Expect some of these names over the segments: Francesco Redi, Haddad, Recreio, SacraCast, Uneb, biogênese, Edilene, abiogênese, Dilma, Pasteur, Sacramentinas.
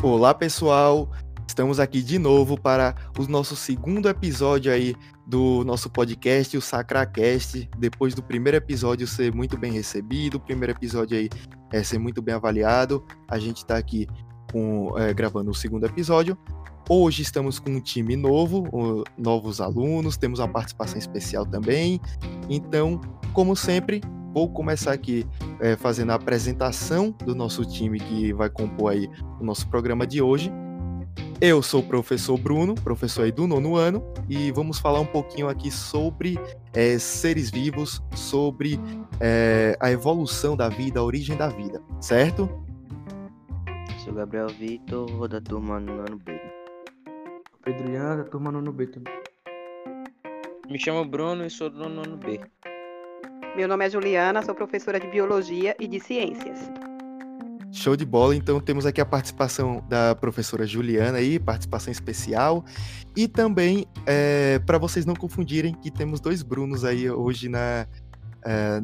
Olá pessoal, estamos aqui de novo para o nosso segundo episódio aí do nosso podcast, o SacraCast. Depois do primeiro episódio ser muito bem recebido, o primeiro episódio aí ser muito bem avaliado, a gente está aqui gravando o segundo episódio. Hoje estamos com um time novo, novos alunos, temos uma participação especial também. Então, como sempre, vou começar aqui fazendo a apresentação do nosso time que vai compor aí o nosso programa de hoje. Eu sou o professor Bruno, professor aí do nono ano, e vamos falar um pouquinho aqui sobre seres vivos, sobre a evolução da vida, a origem da vida, certo? Sou Gabriel Vitor, da turma nono B. Pedro Ian, da turma nono B também. Me chamo Bruno e sou do nono B. Meu nome é Juliana, sou professora de Biologia e de Ciências. Show de bola, então temos aqui a participação da professora Juliana aí, participação especial, e também, para vocês não confundirem, que temos dois Brunos aí hoje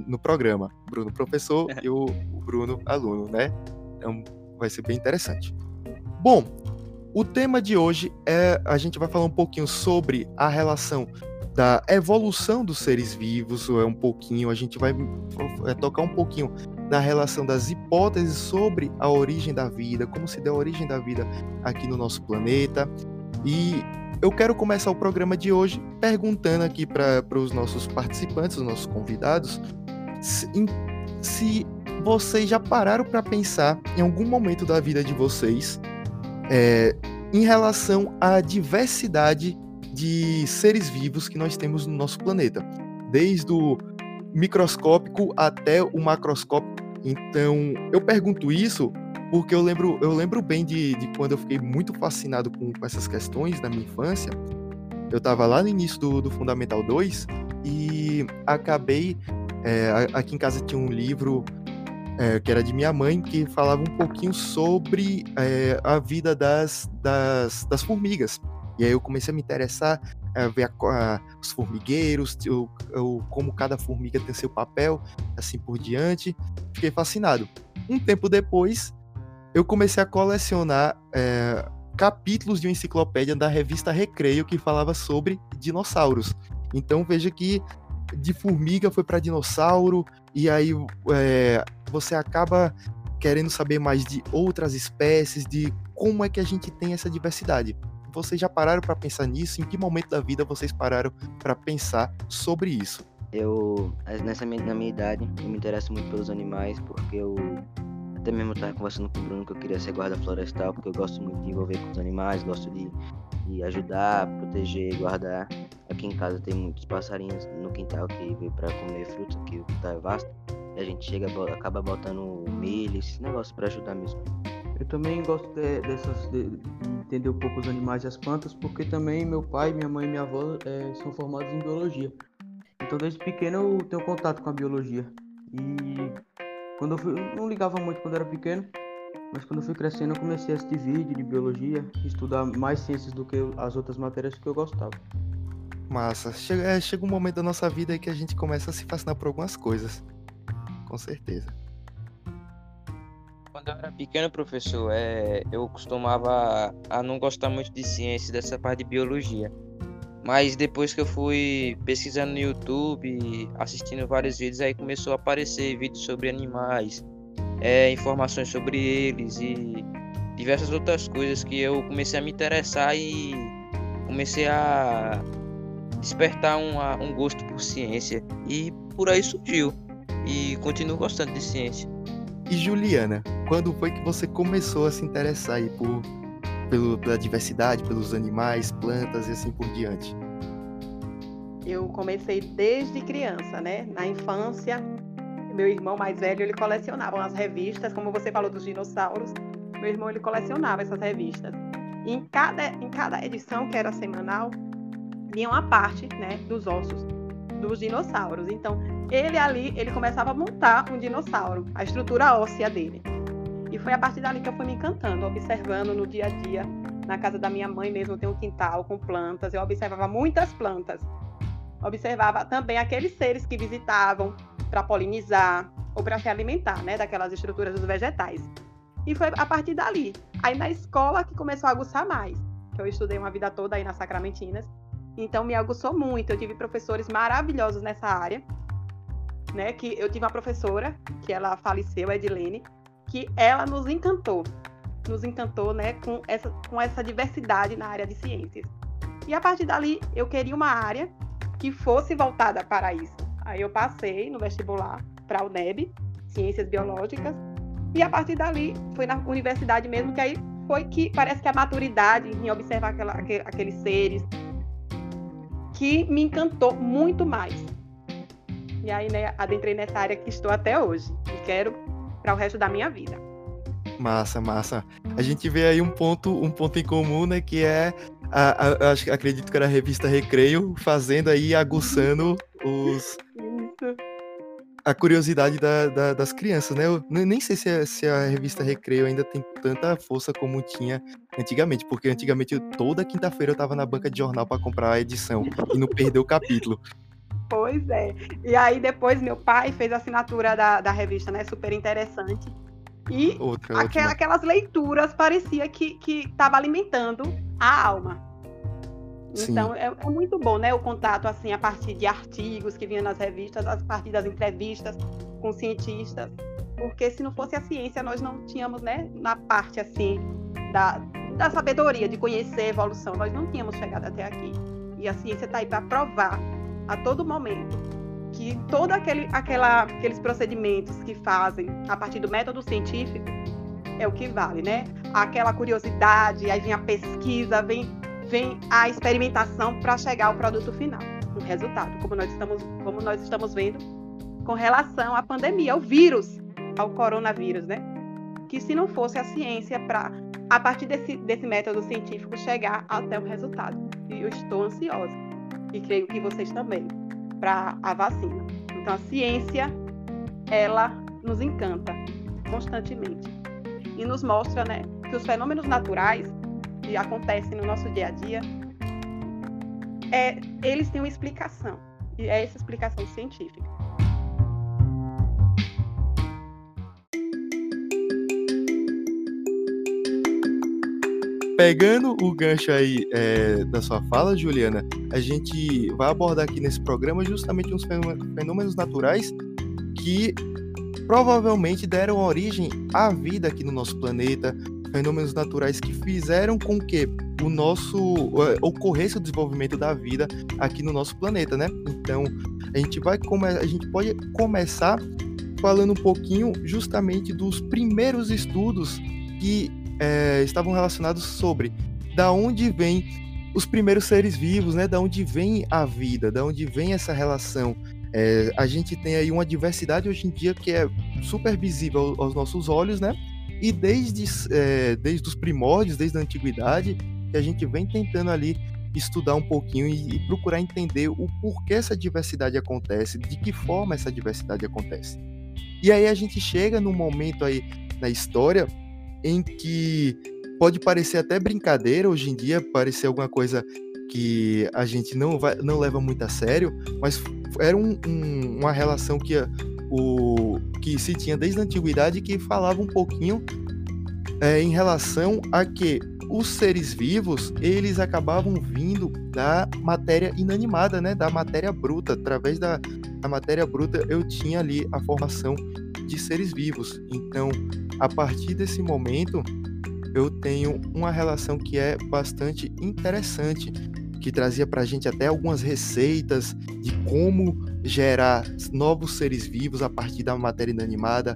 no programa, Bruno professor e o Bruno aluno, né? Então vai ser bem interessante. Bom, o tema de hoje a gente vai falar um pouquinho sobre a relação da evolução dos seres vivos, a gente vai tocar um pouquinho na relação das hipóteses sobre a origem da vida, como se deu a origem da vida aqui no nosso planeta. E eu quero começar o programa de hoje perguntando aqui para os nossos participantes, os nossos convidados, se vocês já pararam para pensar em algum momento da vida de vocês em relação à diversidade de seres vivos que nós temos no nosso planeta, desde o microscópico até o macroscópico. Então, eu pergunto isso porque eu lembro bem de quando eu fiquei muito fascinado com essas questões na minha infância. Eu estava lá no início do Fundamental 2 e acabei... aqui em casa tinha um livro que era de minha mãe, que falava um pouquinho sobre a vida das formigas. E aí eu comecei a me interessar, ver os formigueiros, como cada formiga tem seu papel, assim por diante. Fiquei fascinado. Um tempo depois, eu comecei a colecionar capítulos de uma enciclopédia da revista Recreio, que falava sobre dinossauros. Então veja que de formiga foi para dinossauro, e aí você acaba querendo saber mais de outras espécies, de como é que a gente tem essa diversidade. Vocês já pararam para pensar nisso? Em que momento da vida vocês pararam para pensar sobre isso? Na minha idade, eu me interesso muito pelos animais, porque eu até mesmo estava conversando com o Bruno que eu queria ser guarda florestal, porque eu gosto muito de envolver com os animais, gosto de ajudar, proteger, guardar. Aqui em casa tem muitos passarinhos no quintal que vêm para comer fruta, que o quintal é vasto, e a gente acaba botando milho, esse negócio para ajudar mesmo. Eu também gosto de entender um pouco os animais e as plantas, porque também meu pai, minha mãe e minha avó são formados em biologia. Então desde pequeno eu tenho contato com a biologia. E quando eu não ligava muito quando era pequeno, mas quando eu fui crescendo eu comecei a assistir vídeo de biologia, estudar mais ciências do que as outras matérias que eu gostava. Massa, chega um momento da nossa vida que a gente começa a se fascinar por algumas coisas, com certeza. Quando eu era pequeno, professor, eu costumava a não gostar muito de ciência, dessa parte de biologia. Mas depois que eu fui pesquisando no YouTube, assistindo vários vídeos, aí começou a aparecer vídeos sobre animais, informações sobre eles e diversas outras coisas que eu comecei a me interessar e comecei a despertar um gosto por ciência. E por aí surgiu. E continuo gostando de ciência. E Juliana, quando foi que você começou a se interessar aí pela diversidade, pelos animais, plantas e assim por diante? Eu comecei desde criança, né? Na infância, meu irmão mais velho, ele colecionava as revistas, como você falou dos dinossauros, meu irmão, ele colecionava essas revistas. E em cada edição, que era semanal, vinha uma parte, né, dos ossos dos dinossauros. Então, ele começava a montar um dinossauro, a estrutura óssea dele. E foi a partir dali que eu fui me encantando, observando no dia a dia. Na casa da minha mãe mesmo tem um quintal com plantas, eu observava muitas plantas. Observava também aqueles seres que visitavam para polinizar ou para se alimentar, né, daquelas estruturas dos vegetais. E foi a partir dali. Aí na escola que começou a aguçar mais. Eu estudei uma vida toda aí na Sacramentinas. Então me aguçou muito. Eu tive professores maravilhosos nessa área, né? Que eu tive uma professora, que ela faleceu, a Edilene, que ela nos encantou. Nos encantou, né, com essa diversidade na área de ciências. E a partir dali eu queria uma área que fosse voltada para isso. Aí eu passei no vestibular para a Uneb, Ciências Biológicas. E a partir dali foi na universidade mesmo, que aí foi que parece que a maturidade em observar aqueles seres que me encantou muito mais. E aí, né, adentrei nessa área que estou até hoje e quero para o resto da minha vida. Massa, massa. A gente vê aí um ponto em comum, né, que é, acredito que era a revista Recreio, fazendo aí, aguçando a curiosidade das crianças, né? Eu nem sei se a revista Recreio ainda tem tanta força como tinha antigamente, porque antigamente toda quinta-feira eu tava na banca de jornal para comprar a edição e não perder o capítulo. Pois é. E aí depois meu pai fez a assinatura da revista, né? Super interessante. E aquelas leituras parecia que estava alimentando a alma. Sim. Então é muito bom, né? O contato assim, a partir de artigos que vinham nas revistas, a partir das entrevistas com cientistas. Porque se não fosse a ciência, nós não tínhamos, né, na parte assim da sabedoria, de conhecer a evolução, nós não tínhamos chegado até aqui. E a ciência está aí para provar a todo momento que todos aqueles procedimentos que fazem a partir do método científico é o que vale, né? Aquela curiosidade, aí vem a pesquisa, vem a experimentação para chegar ao produto final, o resultado, como nós estamos vendo com relação à pandemia, ao vírus, ao coronavírus, né? Que se não fosse a ciência para, a partir desse método científico, chegar até o resultado. E eu estou ansiosa, e creio que vocês também, para a vacina. Então a ciência, ela nos encanta constantemente e nos mostra, né, que os fenômenos naturais que acontecem no nosso dia a dia, eles têm uma explicação, e é essa explicação científica. Pegando o gancho aí da sua fala, Juliana, a gente vai abordar aqui nesse programa justamente uns fenômenos naturais que provavelmente deram origem à vida aqui no nosso planeta, fenômenos naturais que fizeram com que ocorresse o desenvolvimento da vida aqui no nosso planeta, né? Então, a gente pode começar falando um pouquinho justamente dos primeiros estudos que estavam relacionados sobre da onde vêm os primeiros seres vivos, né? Da onde vem a vida, da onde vem essa relação. A gente tem aí uma diversidade hoje em dia que é super visível aos nossos olhos, né? E desde os primórdios, desde a antiguidade, que a gente vem tentando ali estudar um pouquinho e procurar entender o porquê essa diversidade acontece, de que forma essa diversidade acontece. E aí a gente chega num momento aí na história em que pode parecer até brincadeira hoje em dia, parecer alguma coisa que a gente não leva muito a sério, mas era uma relação que se tinha desde a antiguidade, que falava um pouquinho em relação a que os seres vivos, eles acabavam vindo da matéria inanimada, né? Da matéria bruta. Através da matéria bruta eu tinha ali a formação de seres vivos. Então, a partir desse momento, eu tenho uma relação que é bastante interessante, que trazia para a gente até algumas receitas de como gerar novos seres vivos a partir da matéria inanimada,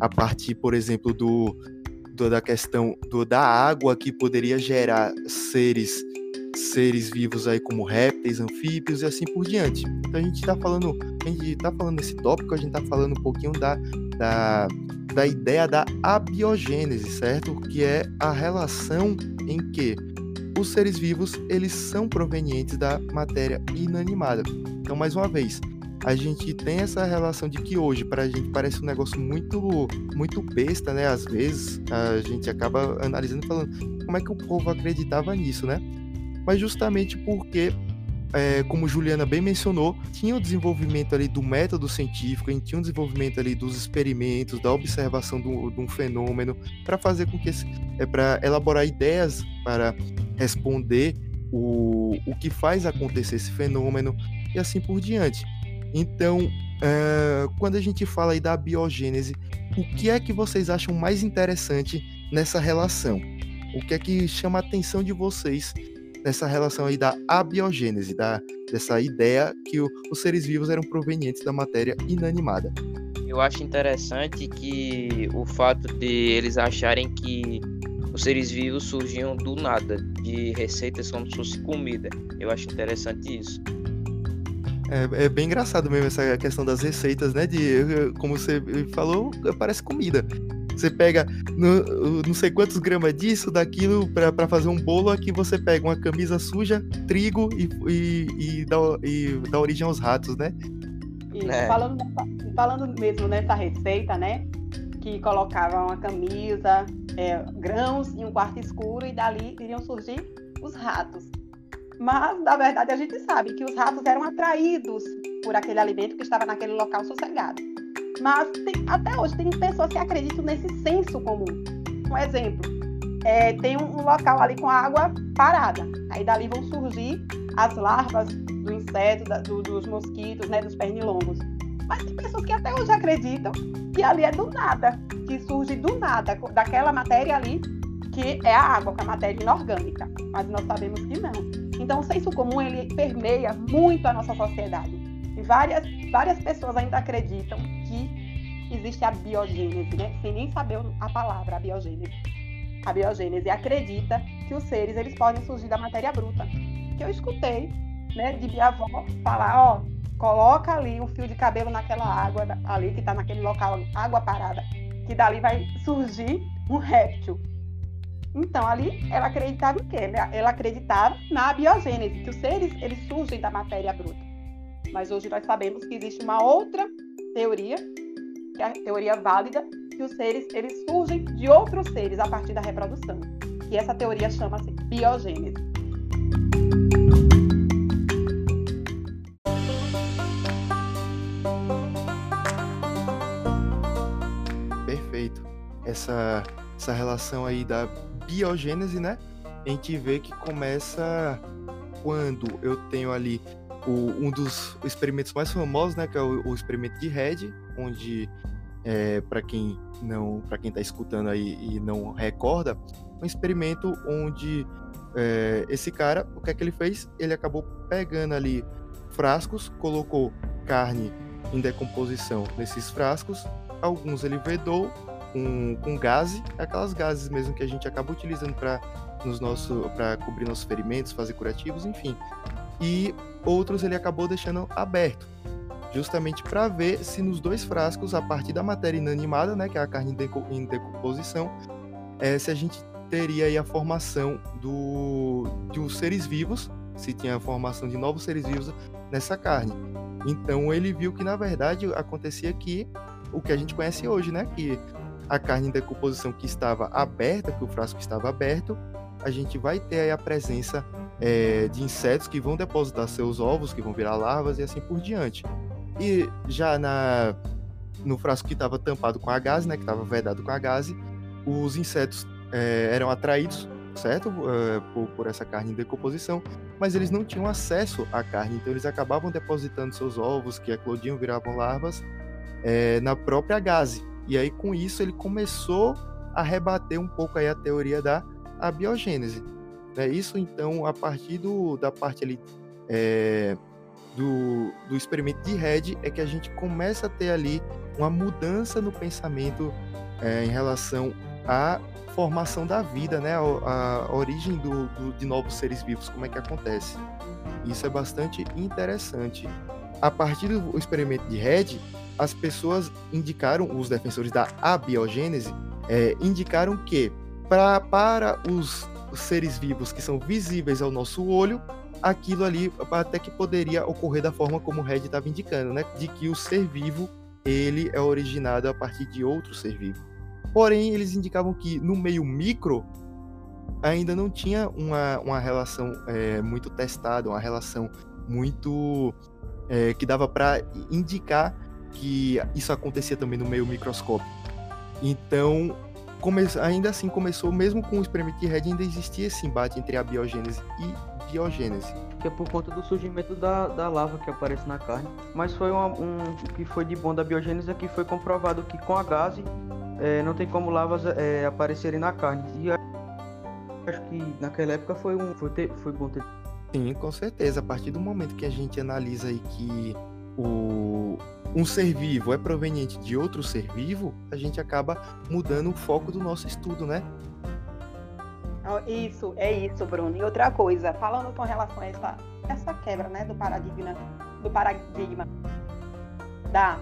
a partir, por exemplo, da questão da água, que poderia gerar seres vivos aí como répteis, anfíbios e assim por diante. Então a gente está falando nesse tópico, a gente está falando um pouquinho da ideia da abiogênese, certo? Que é a relação em que os seres vivos, eles são provenientes da matéria inanimada. Então, mais uma vez, a gente tem essa relação de que hoje, para a gente, parece um negócio muito, muito besta, né? Às vezes, a gente acaba analisando e falando, como é que o povo acreditava nisso, né? Mas justamente porque como Juliana bem mencionou, tinha o desenvolvimento ali do método científico, a gente tinha o desenvolvimento ali dos experimentos, da observação de um fenômeno, para fazer com que para elaborar ideias para responder o que faz acontecer esse fenômeno e assim por diante. Então, quando a gente fala aí da biogênese, o que é que vocês acham mais interessante nessa relação? O que é que chama a atenção de vocês nessa relação aí da abiogênese, dessa ideia que os seres vivos eram provenientes da matéria inanimada? Eu acho interessante que o fato de eles acharem que os seres vivos surgiam do nada, de receitas como se fosse comida. Eu acho interessante isso. É bem engraçado mesmo essa questão das receitas, né? Como você falou, parece comida. Você pega não sei quantos gramas disso, daquilo, para fazer um bolo. Aqui você pega uma camisa suja, trigo e dá origem aos ratos, né? Isso, é. Falando mesmo nessa receita, né? Que colocava uma camisa, grãos em um quarto escuro e dali iriam surgir os ratos. Mas, na verdade, a gente sabe que os ratos eram atraídos por aquele alimento que estava naquele local sossegado. Mas até hoje tem pessoas que acreditam nesse senso comum. Um exemplo, tem um local ali com a água parada. Aí dali vão surgir as larvas do inseto, dos mosquitos, né, dos pernilongos. Mas tem pessoas que até hoje acreditam que ali é do nada, que surge do nada, daquela matéria ali que é a água, que é a matéria inorgânica. Mas nós sabemos que não. Então o senso comum ele permeia muito a nossa sociedade. E várias pessoas ainda acreditam que existe a biogênese, né? Sem nem saber a palavra, a biogênese. A biogênese acredita que os seres eles podem surgir da matéria bruta. Que eu escutei, né, de minha avó falar, coloca ali um fio de cabelo naquela água ali que está naquele local, água parada, que dali vai surgir um réptil. Então ali ela acreditava em quê? Ela acreditava na biogênese, que os seres eles surgem da matéria bruta. Mas hoje nós sabemos que existe uma outra teoria, que é a teoria válida, que os seres eles surgem de outros seres a partir da reprodução. E essa teoria chama-se biogênese. Perfeito. Essa relação aí da biogênese, né? A gente vê que começa quando eu tenho ali um dos experimentos mais famosos, né, que é o experimento de Redi, onde, para quem está escutando aí e não recorda, um experimento onde esse cara, o que é que ele fez? Ele acabou pegando ali frascos, colocou carne em decomposição nesses frascos, alguns ele vedou com gases, aquelas gases mesmo que a gente acaba utilizando para cobrir nossos ferimentos, fazer curativos, enfim. E outros ele acabou deixando aberto, justamente para ver se nos dois frascos, a partir da matéria inanimada, né, que é a carne em decomposição, se a gente teria aí a formação dos seres vivos, se tinha a formação de novos seres vivos nessa carne. Então ele viu que na verdade acontecia que o que a gente conhece hoje, né, que a carne em decomposição que estava aberta, que o frasco estava aberto, a gente vai ter aí a presença de insetos que vão depositar seus ovos, que vão virar larvas e assim por diante. E já no frasco que estava tampado com a gaze, né, que estava vedado com a gaze, os insetos eram atraídos, certo? Por essa carne em decomposição, mas eles não tinham acesso à carne, então eles acabavam depositando seus ovos, que eclodiam, viravam larvas, na própria gaze. E aí com isso ele começou a rebater um pouco aí a teoria da abiogênese. Isso, então, a partir da parte ali do experimento de Redi, é que a gente começa a ter ali uma mudança no pensamento em relação à formação da vida, né? A origem de novos seres vivos, como é que acontece. Isso é bastante interessante. A partir do experimento de Redi, as pessoas indicaram, os defensores da abiogênese, indicaram que para os seres vivos que são visíveis ao nosso olho, aquilo ali até que poderia ocorrer da forma como o Redi estava indicando, né? De que o ser vivo, ele é originado a partir de outro ser vivo. Porém, eles indicavam que no meio micro, ainda não tinha uma relação muito testada, uma relação muito que dava para indicar que isso acontecia também no meio microscópio. Então, ainda assim começou, mesmo com o experimento de Redi, ainda existia esse embate entre a biogênese e biogênese. Que é por conta do surgimento da lava que aparece na carne. Mas foi o que foi de bom da biogênese é que foi comprovado que com a gase não tem como lavas aparecerem na carne. E acho que naquela época foi bom ter. Sim, com certeza. A partir do momento que a gente analisa aí que um ser vivo é proveniente de outro ser vivo, a gente acaba mudando o foco do nosso estudo, né? Isso, é isso, Bruno. E outra coisa, falando com relação a essa quebra, né, do paradigma da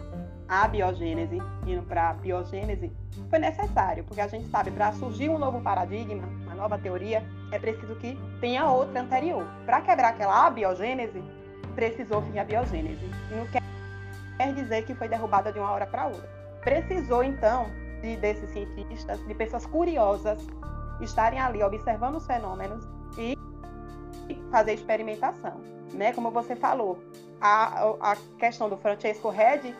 abiogênese indo para a biogênese, foi necessário, porque a gente sabe, para surgir um novo paradigma, uma nova teoria, é preciso que tenha outra anterior. Para quebrar aquela abiogênese, precisou vir a biogênese. E não quer dizer que foi derrubada de uma hora para outra. Precisou, então, desses cientistas, de pessoas curiosas, estarem ali observando os fenômenos e fazer experimentação. Né? Como você falou, a questão do Francesco Redi,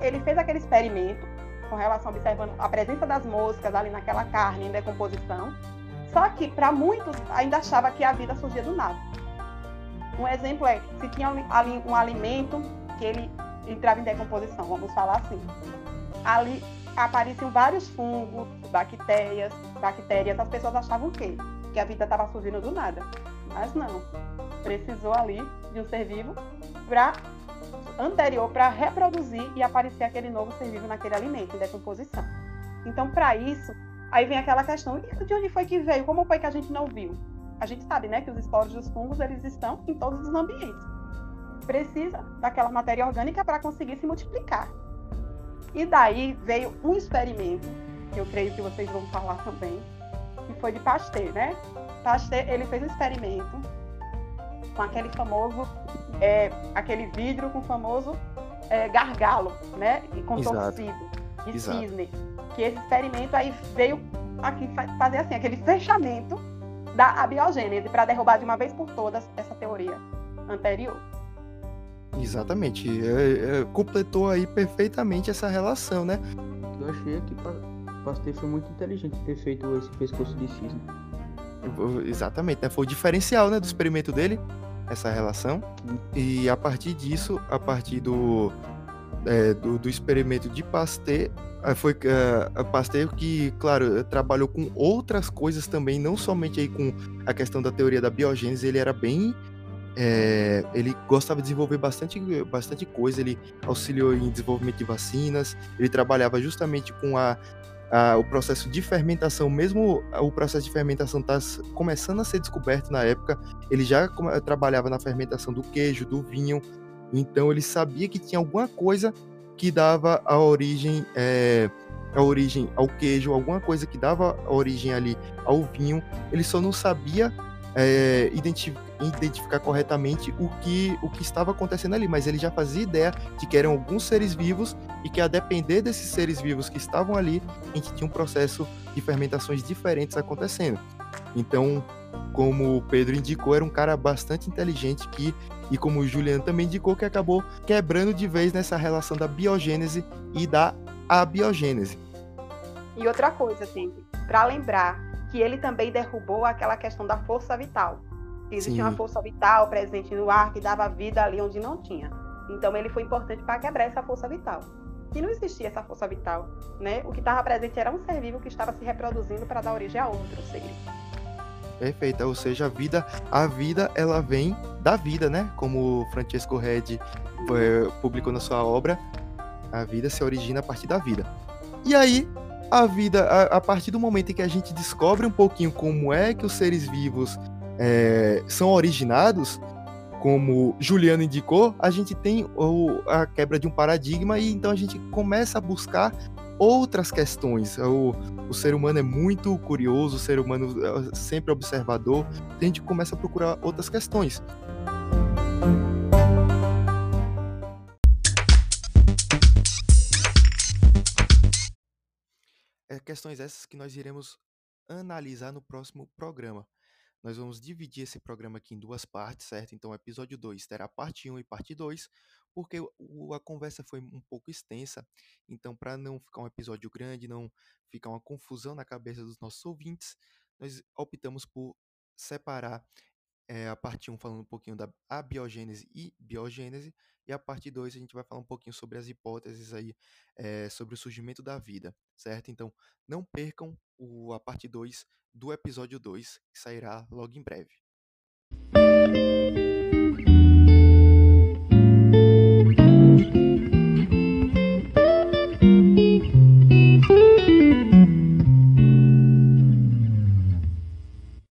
ele fez aquele experimento com relação a observando a presença das moscas ali naquela carne em decomposição. Só que, para muitos, ainda achava que a vida surgia do nada. Um exemplo é se tinha ali um alimento que ele entrava em decomposição, vamos falar assim. Ali apareciam vários fungos, bactérias. As pessoas achavam o quê? Que a vida estava surgindo do nada. Mas não. Precisou ali de um ser vivo para reproduzir e aparecer aquele novo ser vivo naquele alimento, em decomposição. Então, para isso, aí vem aquela questão, isso de onde foi que veio? Como foi que a gente não viu? A gente sabe, né, que os esporos dos fungos, eles estão em todos os ambientes. Precisa daquela matéria orgânica para conseguir se multiplicar. E daí veio um experimento, que eu creio que vocês vão falar também, que foi de Pasteur, né? Pasteur, ele fez um experimento com aquele famoso, aquele vidro com o famoso gargalo, né? E contorcido, de cisne. Que esse experimento aí veio aqui fazer assim, aquele fechamento da abiogênese, para derrubar de uma vez por todas essa teoria anterior. Exatamente, completou aí perfeitamente essa relação, né? Eu achei que Pasteur foi muito inteligente ter feito esse pescoço de cisne. Exatamente, né? Foi o diferencial, né, do experimento dele, essa relação. E a partir disso, a partir do experimento de Pasteur, foi Pasteur que, claro, trabalhou com outras coisas também, não somente aí com a questão da teoria da biogênese. Ele era bem... ele gostava de desenvolver bastante coisa. Ele auxiliou em desenvolvimento de vacinas. Ele trabalhava justamente com o processo de fermentação. Mesmo o processo de fermentação está começando a ser descoberto na época, ele já trabalhava na fermentação do queijo, do vinho. Então ele sabia que tinha alguma coisa que dava a origem ao queijo, alguma coisa que dava a origem ali ao vinho. Ele só não sabia identificar corretamente o que estava acontecendo ali, mas ele já fazia ideia de que eram alguns seres vivos e que, a depender desses seres vivos que estavam ali, a gente tinha um processo de fermentações diferentes acontecendo. Então, como o Pedro indicou, era um cara bastante inteligente e como o Juliano também indicou, que acabou quebrando de vez nessa relação da biogênese e da abiogênese. E outra coisa, gente, para lembrar que ele também derrubou aquela questão da força vital. Existia uma força vital presente no ar que dava vida ali onde não tinha. Então ele foi importante para quebrar essa força vital. E não existia essa força vital, né? O que estava presente era um ser vivo que estava se reproduzindo para dar origem a outro ser. Perfeito, ou seja, a vida ela vem da vida, né? Como o Francesco Redi publicou na sua obra, a vida se origina a partir da vida. E aí, a vida, a partir do momento em que a gente descobre um pouquinho como é que os seres vivos são originados, como Juliano indicou, a gente tem a quebra de um paradigma e então a gente começa a buscar outras questões. O ser humano é muito curioso, o ser humano é sempre observador, então a gente começa a procurar outras questões. Questões essas que nós iremos analisar no próximo programa. Nós vamos dividir esse programa aqui em duas partes, certo? Então, o episódio 2 terá parte 1 e parte 2, porque a conversa foi um pouco extensa. Então, para não ficar um episódio grande, não ficar uma confusão na cabeça dos nossos ouvintes, nós optamos por separar a parte 1 falando um pouquinho da abiogênese e biogênese, e a parte 2 a gente vai falar um pouquinho sobre as hipóteses aí, sobre o surgimento da vida, certo? Então, não percam a parte 2 do episódio 2, que sairá logo em breve.